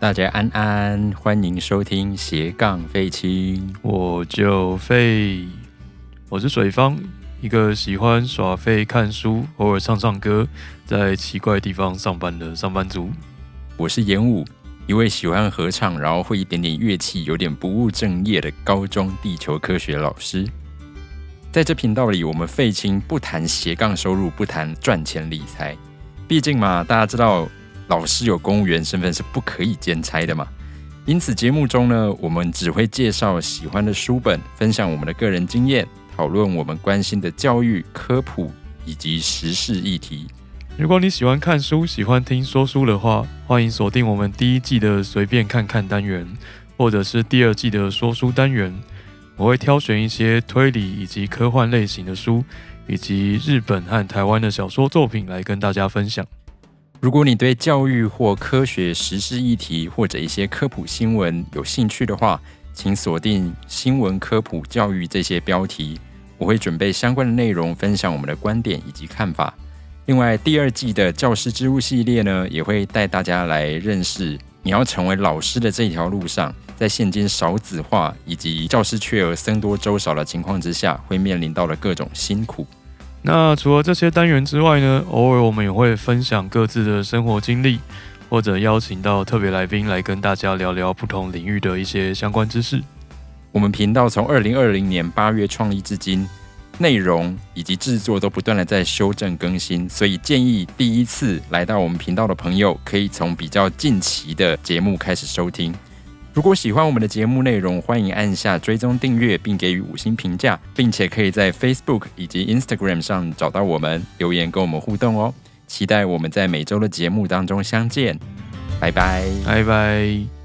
大家安安，欢迎收听斜杠废青，我就废。我是水方，一个喜欢耍废、看书、偶尔唱歌，在奇怪地方上班的上班族。我是严武，一位喜欢合唱，然后会一点点乐器，有点不务正业的高中地球科学老师。在这频道里，我们废青不谈斜杠收入，不谈赚钱理财，毕竟嘛，大家知道。老师有公务员身份是不可以兼差的嘛，因此节目中呢，我们只会介绍喜欢的书本，分享我们的个人经验，讨论我们关心的教育、科普以及时事议题。如果你喜欢看书、喜欢听说书的话，欢迎锁定我们第一季的随便看看单元，或者是第二季的说书单元。我会挑选一些推理以及科幻类型的书，以及日本和台湾的小说作品来跟大家分享。如果你对教育或科学时事议题或者一些科普新闻有兴趣的话，请锁定新闻、科普、教育这些标题，我会准备相关的内容，分享我们的观点以及看法。另外，第二季的教师之路系列呢，也会带大家来认识你要成为老师的这条路上，在现今少子化以及教师缺额僧多粥少的情况之下，会面临到的各种辛苦。那除了这些单元之外呢，偶尔我们也会分享各自的生活经历，或者邀请到特别来宾来跟大家聊聊不同领域的一些相关知识。我们频道从2020年8月创立至今，内容以及制作都不断的在修正更新，所以建议第一次来到我们频道的朋友，可以从比较近期的节目开始收听。如果喜欢我们的节目内容，欢迎按下追踪订阅并给予5星评价，并且可以在 Facebook 以及 Instagram 上找到我们，留言跟我们互动哦。期待我们在每周的节目当中相见，拜拜。